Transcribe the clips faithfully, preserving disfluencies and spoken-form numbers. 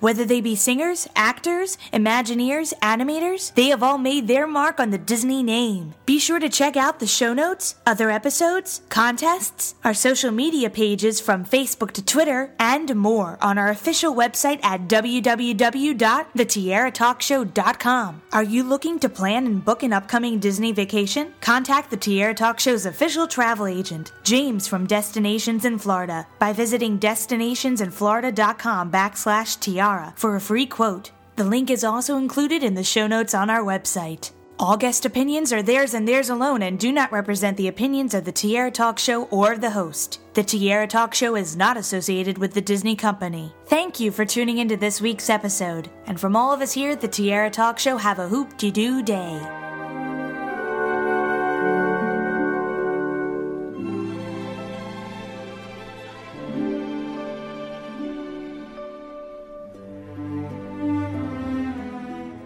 Whether they be singers, actors, Imagineers, animators, they have all made their mark on the Disney name. Be sure to check out the show notes, other episodes, contests, our social media pages from Facebook to Twitter, and more on our official website at w w w dot the tiara talk show dot com. Are you looking to plan and book an upcoming Disney vacation? Contact the Tiara Talk Show's official travel agent, James from Destinations in Florida, by visiting destinationsinflorida.com backslash tiara. For a free quote. The link is also included in the show notes on our website. All guest opinions are theirs and theirs alone and do not represent the opinions of the Tiara Talk Show or the host. The Tiara Talk Show is not associated with the Disney Company. Thank you for tuning into this week's episode. And from all of us here at the Tiara Talk Show, have a hoop-de-doo day.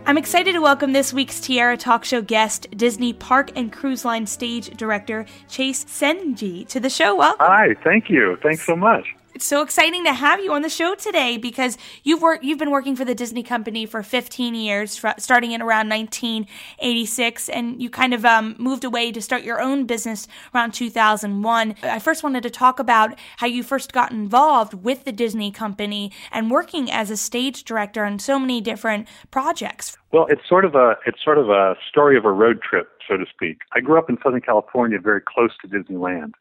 I'm excited to welcome this week's Tiara Talk Show guest, Disney Park and Cruise Line stage director Chase Senji, to the show. Welcome. Hi, thank you. Thanks so much. It's so exciting to have you on the show today because you've worked, you've been working for the Disney Company for fifteen years, starting in around nineteen eighty-six, and you kind of um, moved away to start your own business around two thousand one. I first wanted to talk about how you first got involved with the Disney Company and working as a stage director on so many different projects. Well, it's sort of a it's sort of a story of a road trip, so to speak. I grew up in Southern California, very close to Disneyland.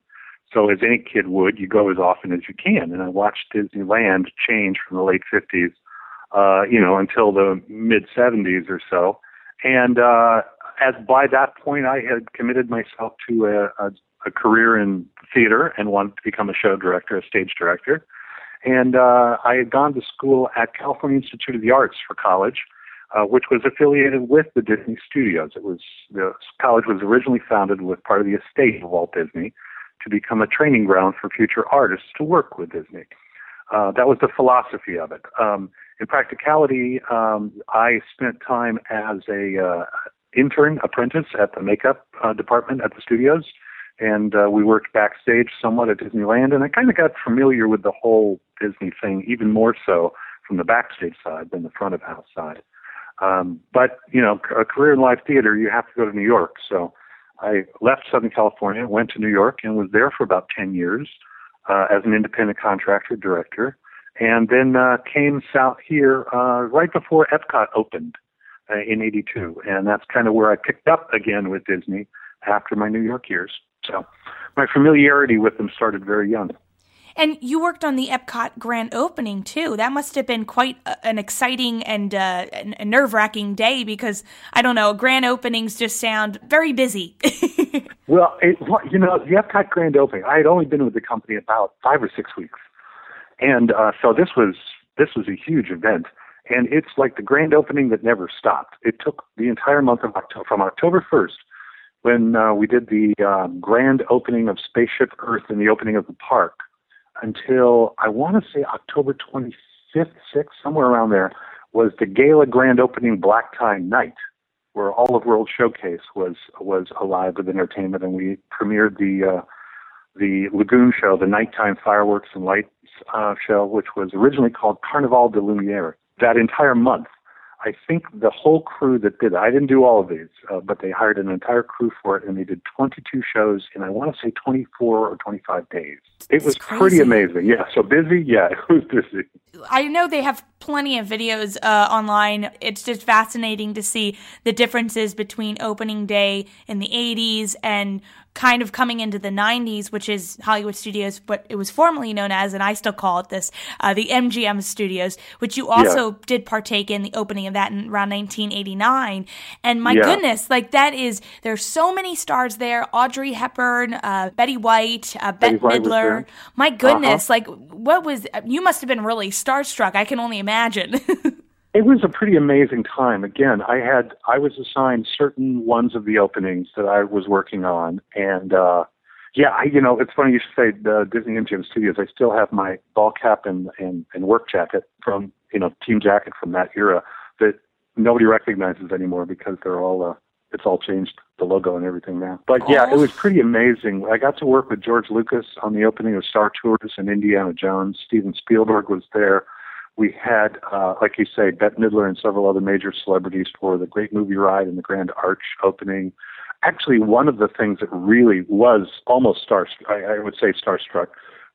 So as any kid would, you go as often as you can. And I watched Disneyland change from the late fifties, uh, you know, until the mid-seventies or so. And uh, as by that point, I had committed myself to a, a, a career in theater and wanted to become a show director, a stage director. And uh, I had gone to school at California Institute of the Arts for college, uh, which was affiliated with the Disney Studios. It was the college was originally founded with part of the estate of Walt Disney, to become a training ground for future artists to work with Disney. Uh, that was the philosophy of it. Um, in practicality, um, I spent time as a uh, intern apprentice at the makeup uh, department at the studios, and uh, we worked backstage somewhat at Disneyland, and I kind of got familiar with the whole Disney thing, even more so from the backstage side than the front of house side. Um, but, you know, a career in live theater, you have to go to New York, so I left Southern California, went to New York, and was there for about ten years uh, as an independent contractor director, and then uh, came south here uh, right before Epcot opened uh, in eighty-two, and that's kind of where I picked up again with Disney after my New York years. So my familiarity with them started very young. And you worked on the Epcot grand opening, too. That must have been quite a, an exciting and uh, a nerve-wracking day because, I don't know, grand openings just sound very busy. Well, it, you know, the Epcot grand opening, I had only been with the company about five or six weeks. And uh, so this was this was a huge event. And it's like the grand opening that never stopped. It took the entire month of October, from October first, when uh, we did the uh, grand opening of Spaceship Earth and the opening of the park, until I want to say October twenty-fifth, sixth, somewhere around there, was the gala grand opening black tie night, where all of World Showcase was was alive with entertainment, and we premiered the uh, the Lagoon show, the nighttime fireworks and lights uh, show, which was originally called Carnival de Lumiere. That entire month, I think the whole crew that did it, I didn't do all of these, uh, but they hired an entire crew for it, and they did twenty-two shows in, I want to say, twenty-four or twenty-five days. It was pretty amazing. Yeah, so busy? Yeah, it was busy. I know they have plenty of videos uh, online. It's just fascinating to see the differences between opening day in the eighties and kind of coming into the nineties, which is Hollywood Studios, but it was formerly known as, and I still call it this, uh, the M G M Studios, which you also yeah. did partake in the opening of that in around nineteen eighty-nine. And my yeah. goodness, like that is, there's so many stars there. Audrey Hepburn, uh, Betty White, uh, Bette Midler. My goodness, uh-huh. like what was, you must have been really starstruck. I can only imagine. It was a pretty amazing time. Again, I had I was assigned certain ones of the openings that I was working on, and uh, yeah, I, you know, it's funny you should say the Disney M G M Studios. I still have my ball cap and, and, and work jacket from you know team jacket from that era that nobody recognizes anymore because they're all uh, it's all changed, the logo and everything now. But yeah, it was pretty amazing. I got to work with George Lucas on the opening of Star Tours and Indiana Jones. Steven Spielberg was there. We had, uh, like you say, Bette Midler and several other major celebrities for the Great Movie Ride and the Grand Arch opening. Actually, one of the things that really was almost starstruck, I, I would say starstruck,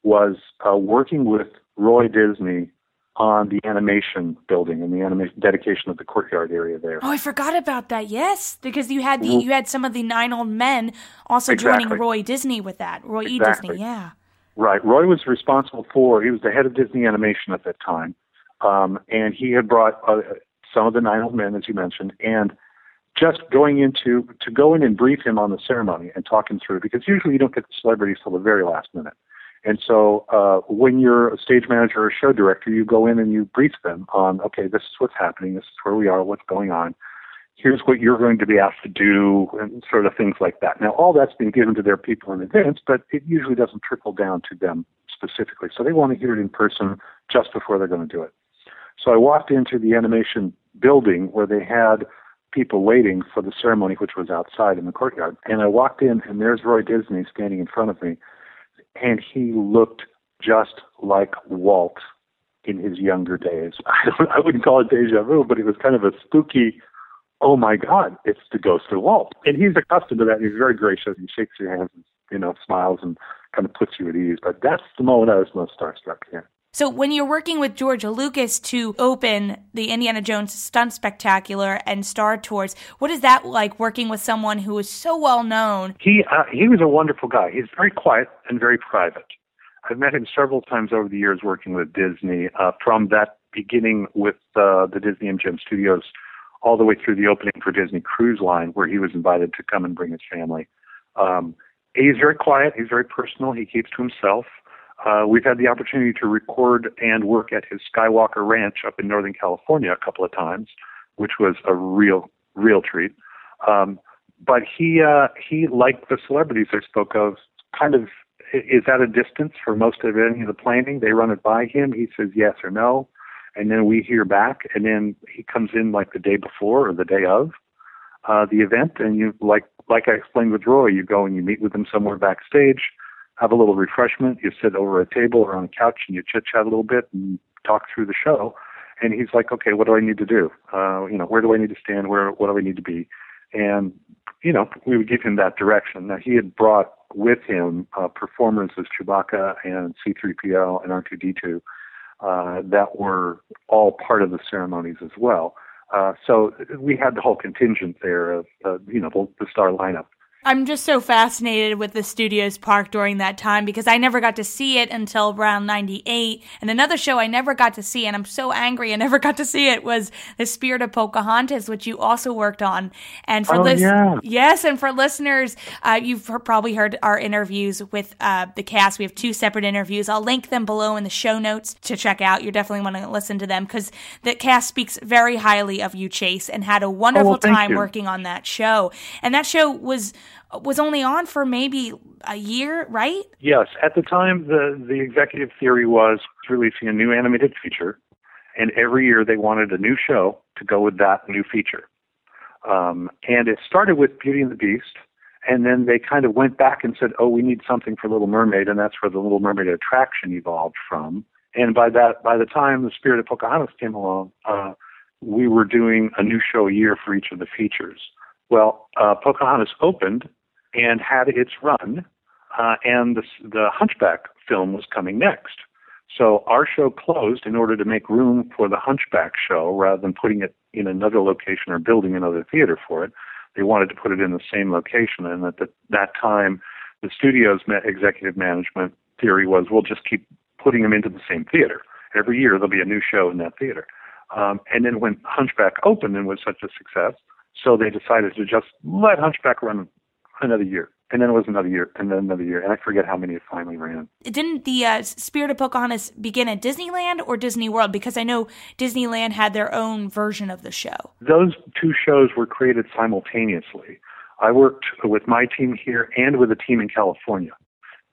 was uh, working with Roy Disney on the animation building and the animation dedication of the courtyard area there. Oh, I forgot about that. Yes, because you had the you had some of the nine old men also exactly. joining Roy Disney with that. Roy exactly. E. Disney, yeah. Right. Roy was responsible for, he was the head of Disney Animation at that time. Um, and he had brought uh, some of the nine old men, as you mentioned, and just going into, to go in and brief him on the ceremony and talk him through, because usually you don't get the celebrities till the very last minute. And so uh, when you're a stage manager or show director, you go in and you brief them on, okay, this is what's happening, this is where we are, what's going on, here's what you're going to be asked to do, and sort of things like that. Now, all that's been given to their people in advance, but it usually doesn't trickle down to them specifically. So they want to hear it in person just before they're going to do it. So I walked into the animation building where they had people waiting for the ceremony, which was outside in the courtyard. And I walked in, and there's Roy Disney standing in front of me. And he looked just like Walt in his younger days. I, don't, I wouldn't call it deja vu, but it was kind of a spooky, oh, my God, it's the ghost of Walt. And he's accustomed to that. And he's very gracious. He shakes your hands and, you know, smiles and kind of puts you at ease. But that's the moment I was most starstruck, yeah. So when you're working with George Lucas to open the Indiana Jones Stunt Spectacular and Star Tours, what is that like working with someone who is so well known? He uh, he was a wonderful guy. He's very quiet and very private. I've met him several times over the years working with Disney, uh, from that beginning with uh, the Disney M G M Studios all the way through the opening for Disney Cruise Line, where he was invited to come and bring his family. Um, he's very quiet. He's very personal. He keeps to himself. Uh, we've had the opportunity to record and work at his Skywalker Ranch up in Northern California a couple of times, which was a real, real treat. Um, but he, uh, he, like the celebrities I spoke of, kind of is at a distance for most of any of the planning. They run it by him. He says yes or no, and then we hear back, and then he comes in like the day before or the day of uh, the event, and you like, like I explained with Roy, you go and you meet with him somewhere backstage, have a little refreshment, you sit over a table or on a couch and you chit-chat a little bit and talk through the show. And he's like, okay, what do I need to do? Uh, you know, where do I need to stand? Where, what do I need to be? And, you know, we would give him that direction. Now, he had brought with him uh, performers of Chewbacca and C three P O and R two D two uh, that were all part of the ceremonies as well. Uh, so we had the whole contingent there of, uh, you know, the, the star lineup. I'm just so fascinated with the Studios Park during that time because I never got to see it until around ninety-eight. And another show I never got to see, and I'm so angry I never got to see it, was The Spirit of Pocahontas, which you also worked on. And for oh, lis- yeah. Yes, and for listeners, uh, you've probably heard our interviews with uh, the cast. We have two separate interviews. I'll link them below in the show notes to check out. You definitely want to listen to them because the cast speaks very highly of you, Chase, and had a wonderful oh, well, time you. working on that show. And that show was... was only on for maybe a year, right? Yes. At the time, the, the executive theory was releasing a new animated feature, and every year they wanted a new show to go with that new feature. Um, and it started with Beauty and the Beast, and then they kind of went back and said, oh, we need something for Little Mermaid, and that's where the Little Mermaid attraction evolved from. And by that, by the time the Spirit of Pocahontas came along, uh, we were doing a new show a year for each of the features. Well, uh, Pocahontas opened and had its run, uh, and the, the Hunchback film was coming next. So our show closed in order to make room for the Hunchback show rather than putting it in another location or building another theater for it. They wanted to put it in the same location, and at the, that time, the studio's executive management theory was, we'll just keep putting them into the same theater. Every year there'll be a new show in that theater. Um, and then when Hunchback opened and was such a success, so they decided to just let Hunchback run another year. And then it was another year, and then another year. And I forget how many it finally ran. Didn't the uh, Spirit of Pocahontas begin at Disneyland or Disney World? Because I know Disneyland had their own version of the show. Those two shows were created simultaneously. I worked with my team here and with a team in California.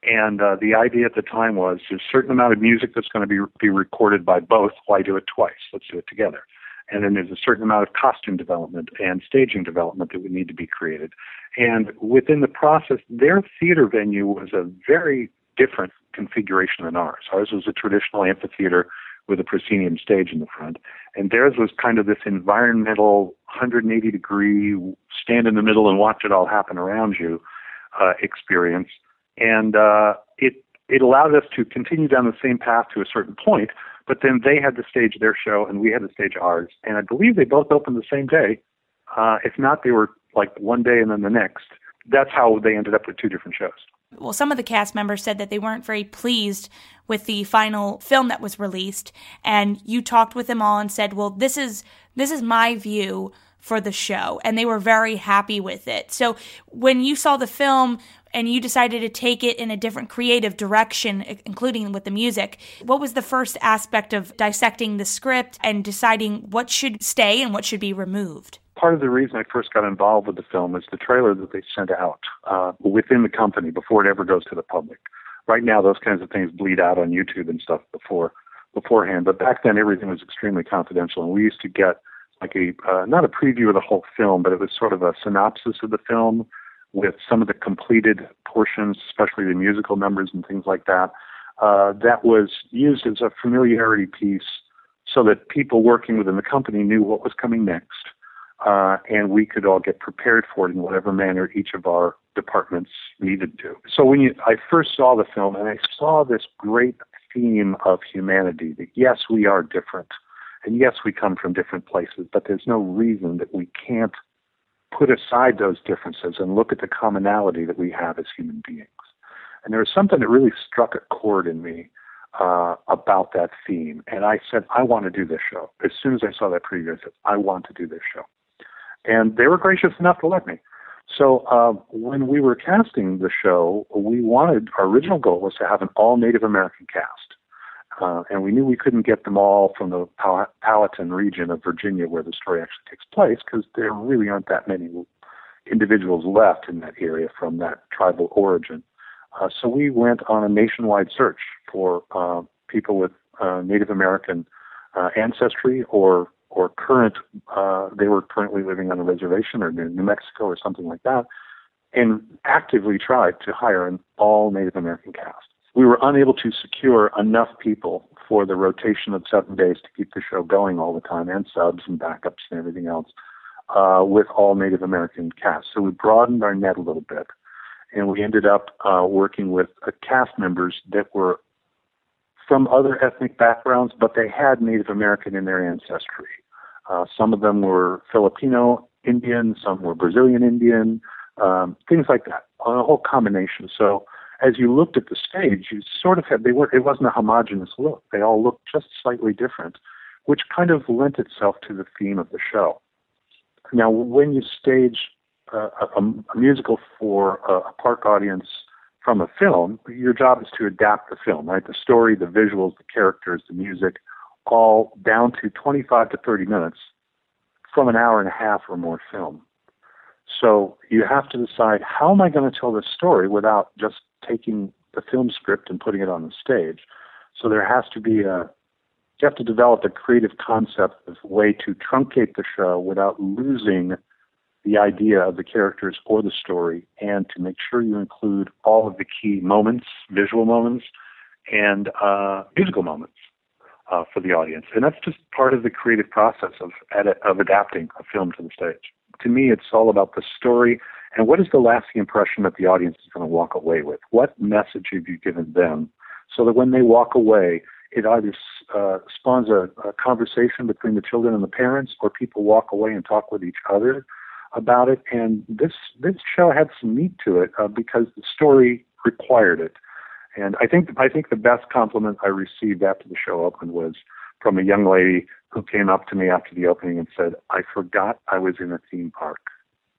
And uh, the idea at the time was there's a certain amount of music that's going to be, be recorded by both. Why do it twice? Let's do it together. And then there's a certain amount of costume development and staging development that would need to be created. And within the process, their theater venue was a very different configuration than ours. Ours was a traditional amphitheater with a proscenium stage in the front. And theirs was kind of this environmental one hundred eighty degree stand in the middle and watch it all happen around you uh, experience. And uh, it it allowed us to continue down the same path to a certain point, but then they had to stage their show and we had to stage ours. And I believe they both opened the same day. Uh, if not, they were like one day and then the next. That's how they ended up with two different shows. Well, some of the cast members said that they weren't very pleased with the final film that was released, and you talked with them all and said, well, this is this is my view for the show, and they were very happy with it. So when you saw the film and you decided to take it in a different creative direction, including with the music, what was the first aspect of dissecting the script and deciding what should stay and what should be removed? Part of the reason I first got involved with the film is the trailer that they sent out uh, within the company before it ever goes to the public. Right now, those kinds of things bleed out on YouTube and stuff before beforehand, but back then everything was extremely confidential, and we used to get like a uh, not a preview of the whole film, but it was sort of a synopsis of the film with some of the completed portions, especially the musical numbers and things like that. Uh, that was used as a familiarity piece so that people working within the company knew what was coming next. Uh, and we could all get prepared for it in whatever manner each of our departments needed to. So when you, I first saw the film, and I saw this great theme of humanity, that yes, we are different, and yes, we come from different places, but there's no reason that we can't put aside those differences and look at the commonality that we have as human beings. And there was something that really struck a chord in me Uh, about that theme. And I said, I want to do this show. As soon as I saw that preview, I said, I want to do this show. And they were gracious enough to let me. So uh, when we were casting the show, we wanted, our original goal was to have an all Native American cast. Uh, and we knew we couldn't get them all from the Powh- Powhatan region of Virginia where the story actually takes place, because there really aren't that many individuals left in that area from that tribal origin. Uh, so we went on a nationwide search for uh, people with uh, Native American uh, ancestry or or current, uh, they were currently living on a reservation or New Mexico or something like that, and actively tried to hire an all Native American cast. We were unable to secure enough people for the rotation of seven days to keep the show going all the time, and subs and backups and everything else uh, with all Native American cast. So we broadened our net a little bit. And we ended up uh, working with uh, cast members that were from other ethnic backgrounds, but they had Native American in their ancestry. Uh, some of them were Filipino Indian, some were Brazilian Indian, um, things like that, a whole combination. So as you looked at the stage, you sort of had, they were, it wasn't a homogeneous look. They all looked just slightly different, which kind of lent itself to the theme of the show. Now, when you stage Uh, a, a musical for a park audience from a film, your job is to adapt the film, right? The story, the visuals, the characters, the music, all down to twenty-five to thirty minutes from an hour and a half or more film. So you have to decide, how am I going to tell this story without just taking the film script and putting it on the stage? So there has to be a, you have to develop a creative concept of a way to truncate the show without losing the idea of the characters or the story, and to make sure you include all of the key moments, visual moments, and uh, musical moments uh, for the audience. And that's just part of the creative process of of adapting a film to the stage. To me, it's all about the story and what is the lasting impression that the audience is going to walk away with. What message have you given them so that when they walk away, it either uh, spawns a, a conversation between the children and the parents, or people walk away and talk with each other about it. And this this show had some meat to it uh, because the story required it. And I think I think the best compliment I received after the show opened was from a young lady who came up to me after the opening and said, "I forgot I was in a theme park."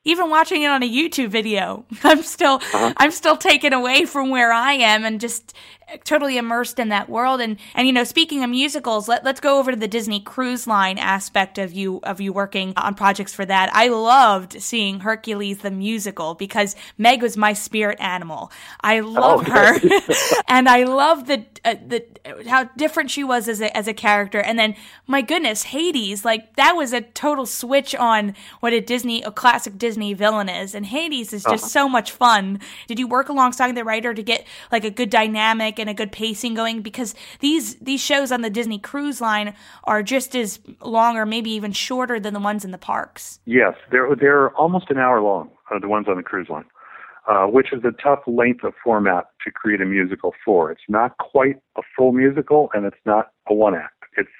even watching it on a YouTube video, I'm still uh-huh. I'm still taken away from where I am and just totally immersed in that world. And, and you know, speaking of musicals, let, let's go over to the Disney Cruise Line aspect of you of you working on projects for that. I loved seeing Hercules the musical because Meg was my spirit animal. I love oh, her, and I love the uh, the how different she was as a as a character. And then, my goodness, Hades, like that was a total switch on what a Disney a classic Disney villain is. And Hades is just uh-huh. so much fun. Did you work alongside the writer to get like a good dynamic and a good pacing going, because these these shows on the Disney Cruise Line are just as long or maybe even shorter than the ones in the parks? Yes, they're they're almost an hour long, uh, the ones on the cruise line, uh, which is a tough length of format to create a musical for. It's not quite a full musical, and it's not a one act. It's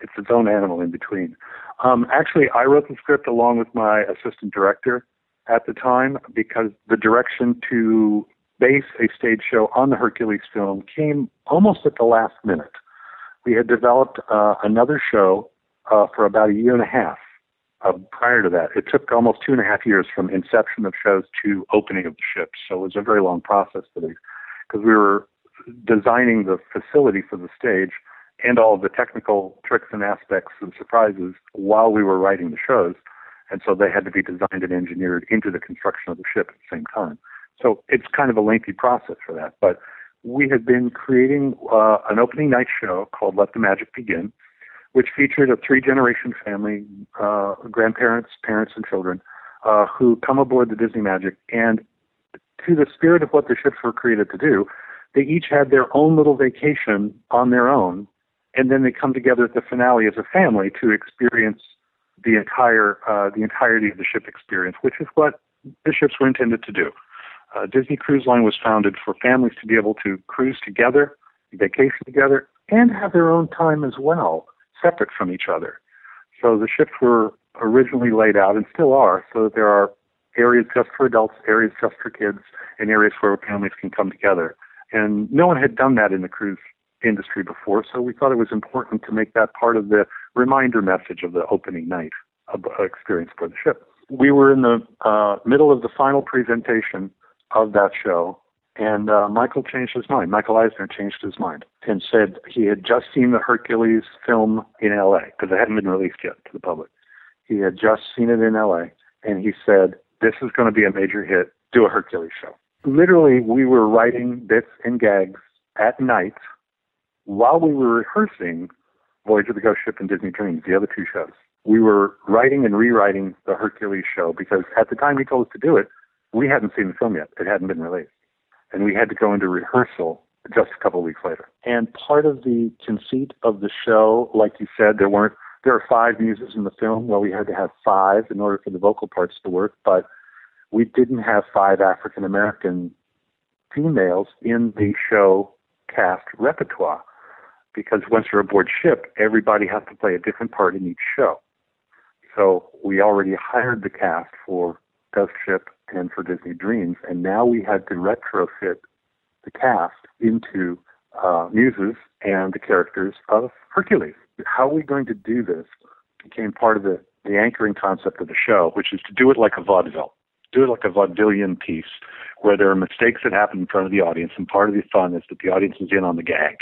it's its own animal in between. Um, actually, I wrote the script along with my assistant director at the time because the direction to base a stage show on the Hercules film came almost at the last minute. We had developed uh, another show uh, for about a year and a half uh, prior to that. It took almost two and a half years from inception of shows to opening of the ship. So it was a very long process for these because we were designing the facility for the stage and all of the technical tricks and aspects and surprises while we were writing the shows. And so they had to be designed and engineered into the construction of the ship at the same time. So it's kind of a lengthy process for that. But we had been creating uh, an opening night show called Let the Magic Begin, which featured a three-generation family, uh, grandparents, parents, and children, uh, who come aboard the Disney Magic. And to the spirit of what the ships were created to do, they each had their own little vacation on their own, and then they come together at the finale as a family to experience the entire uh, the entirety of the ship experience, which is what the ships were intended to do. Uh, Disney Cruise Line was founded for families to be able to cruise together, vacation together, and have their own time as well, separate from each other. So the ships were originally laid out, and still are, so that there are areas just for adults, areas just for kids, and areas where families can come together. And no one had done that in the cruise industry before, so we thought it was important to make that part of the reminder message of the opening night experience for the ship. We were in the uh, middle of the final presentation of that show, and uh, Michael changed his mind. Michael Eisner changed his mind and said he had just seen the Hercules film in L A because it hadn't been released yet to the public. He had just seen it in L A, and he said, "This is going to be a major hit. Do a Hercules show." Literally, we were writing bits and gags at night while we were rehearsing Voyage of the Ghost Ship and Disney Dreams, the other two shows. We were writing and rewriting the Hercules show because at the time he told us to do it, we hadn't seen the film yet. It hadn't been released. And we had to go into rehearsal just a couple of weeks later. And part of the conceit of the show, like you said, there weren't, there are five muses in the film. Well, we had to have five in order for the vocal parts to work, but we didn't have five African-American females in the show cast repertoire because once you're aboard ship, everybody has to play a different part in each show. So we already hired the cast for Ghost Ship and for Disney Dreams, and now we had to retrofit the cast into uh, muses and the characters of Hercules. How are we going to do this became part of the, the anchoring concept of the show, which is to do it like a vaudeville, do it like a vaudevillian piece where there are mistakes that happen in front of the audience, and part of the fun is that the audience is in on the gag,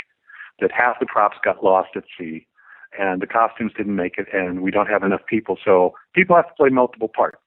that half the props got lost at sea, and the costumes didn't make it, and we don't have enough people, so people have to play multiple parts.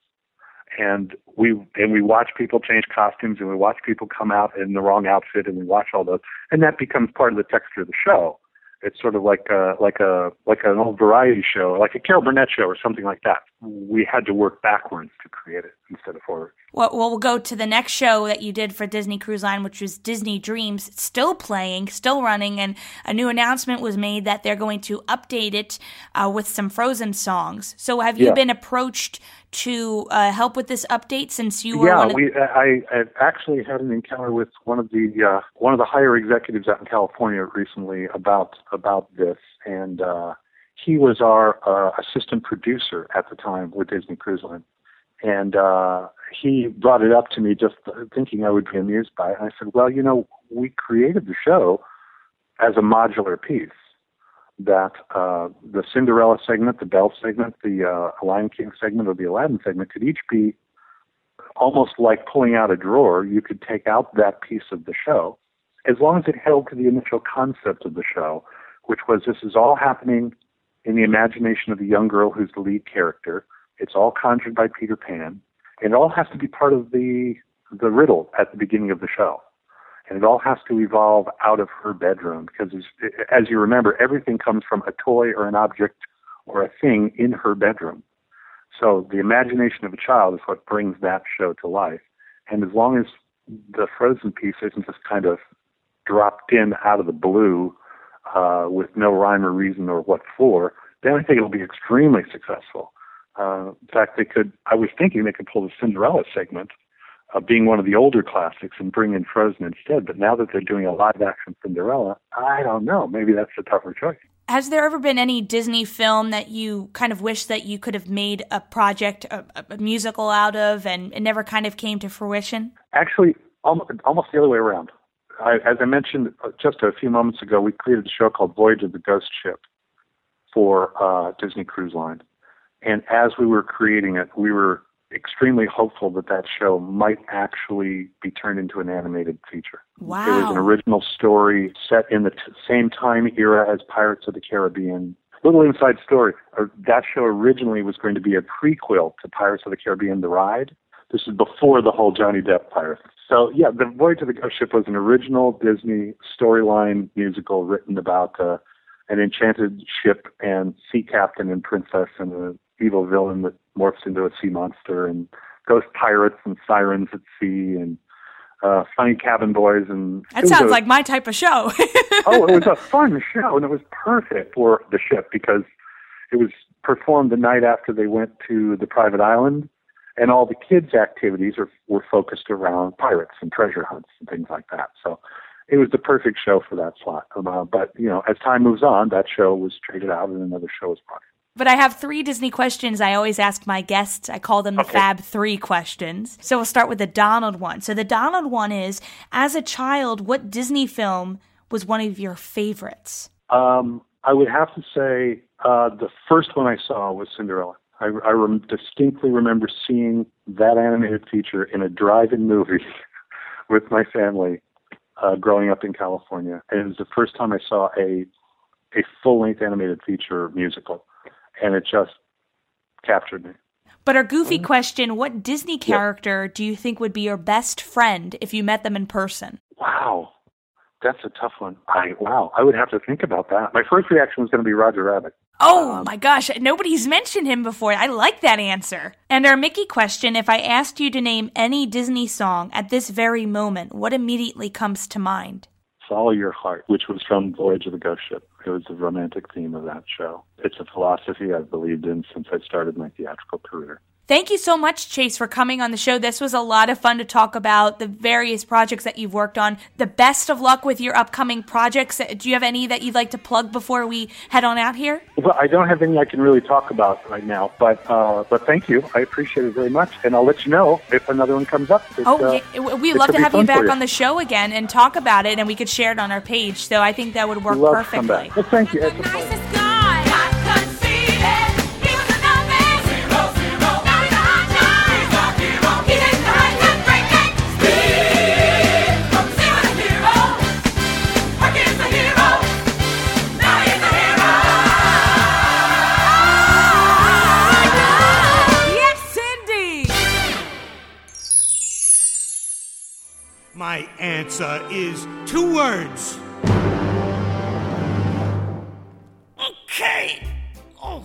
And we and we watch people change costumes, and we watch people come out in the wrong outfit, and we watch all those, and that becomes part of the texture of the show. It's sort of like a like a like an old variety show, like a Carol Burnett show or something like that. We had to work backwards to create it instead of forward. Well, well, we'll go to the next show that you did for Disney Cruise Line, which was Disney Dreams. It's still playing, still running, and a new announcement was made that they're going to update it uh, with some Frozen songs. So have you yeah. been approached to uh, help with this update since you were yeah, one of we, I, I actually had an encounter with one of the uh, one of the higher executives out in California recently about about this, and uh, he was our uh, assistant producer at the time with Disney Cruise Line. And uh, he brought it up to me just thinking I would be amused by it. And I said, well, you know, we created the show as a modular piece, that uh, the Cinderella segment, the Belle segment, the uh, Lion King segment, or the Aladdin segment could each be almost like pulling out a drawer, you could take out that piece of the show, as long as it held to the initial concept of the show, which was this is all happening in the imagination of the young girl who's the lead character. It's all conjured by Peter Pan. And it all has to be part of the the riddle at the beginning of the show. And it all has to evolve out of her bedroom because, as you remember, everything comes from a toy or an object or a thing in her bedroom. So the imagination of a child is what brings that show to life. And as long as the Frozen piece isn't just kind of dropped in out of the blue uh, with no rhyme or reason or what for, then I think it'll be extremely successful. Uh, in fact, they could. I was thinking they could pull the Cinderella segment, uh, being one of the older classics, and bring in Frozen instead. But now that they're doing a live-action Cinderella, I don't know. Maybe that's the tougher choice. Has there ever been any Disney film that you kind of wish that you could have made a project, a, a musical out of, and it never kind of came to fruition? Actually, almost, almost the other way around. I, as I mentioned just a few moments ago, we created a show called Voyage of the Ghost Ship for uh, Disney Cruise Line. And as we were creating it, we were extremely hopeful that that show might actually be turned into an animated feature. Wow. It was an original story set in the t- same time era as Pirates of the Caribbean. Little inside story. That show originally was going to be a prequel to Pirates of the Caribbean, the ride. This is before the whole Johnny Depp Pirates. So, yeah, the Voyage of the Ghost Ship was an original Disney storyline musical written about uh, an enchanted ship and sea captain and princess and a evil villain that morphs into a sea monster and ghost pirates and sirens at sea and uh, funny cabin boys. And that sounds a, like my type of show. Oh, it was a fun show, and it was perfect for the ship because it was performed the night after they went to the private island, and all the kids' activities are, were focused around pirates and treasure hunts and things like that. So it was the perfect show for that slot. Uh, but, you know, as time moves on, that show was traded out and another show was brought in. But I have three Disney questions I always ask my guests. I call them the okay. Fab Three questions. So we'll start with the Donald one. So the Donald one is, as a child, what Disney film was one of your favorites? Um, I would have to say uh, the first one I saw was Cinderella. I, I re- distinctly remember seeing that animated feature in a drive-in movie with my family uh, growing up in California. And it was the first time I saw a, a full-length animated feature musical. And it just captured me. But our goofy mm-hmm. question, what Disney character yep. do you think would be your best friend if you met them in person? Wow. That's a tough one. I Wow. I would have to think about that. My first reaction was going to be Roger Rabbit. Oh, um, my gosh. Nobody's mentioned him before. I like that answer. And our Mickey question, if I asked you to name any Disney song at this very moment, what immediately comes to mind? Follow Your Heart, which was from Voyage of the Ghost Ship. It was the romantic theme of that show. It's a philosophy I've believed in since I started my theatrical career. Thank you so much, Chase, for coming on the show. This was a lot of fun to talk about the various projects that you've worked on. The best of luck with your upcoming projects. Do you have any that you'd like to plug before we head on out here? Well, I don't have any I can really talk about right now, but uh, but thank you. I appreciate it very much, and I'll let you know if another one comes up. It, oh, uh, we'd love to have you back you. on the show again and talk about it, and we could share it on our page. So I think that would work love perfectly. To come back. Well, thank you. It's My answer is two words. Okay. Oh.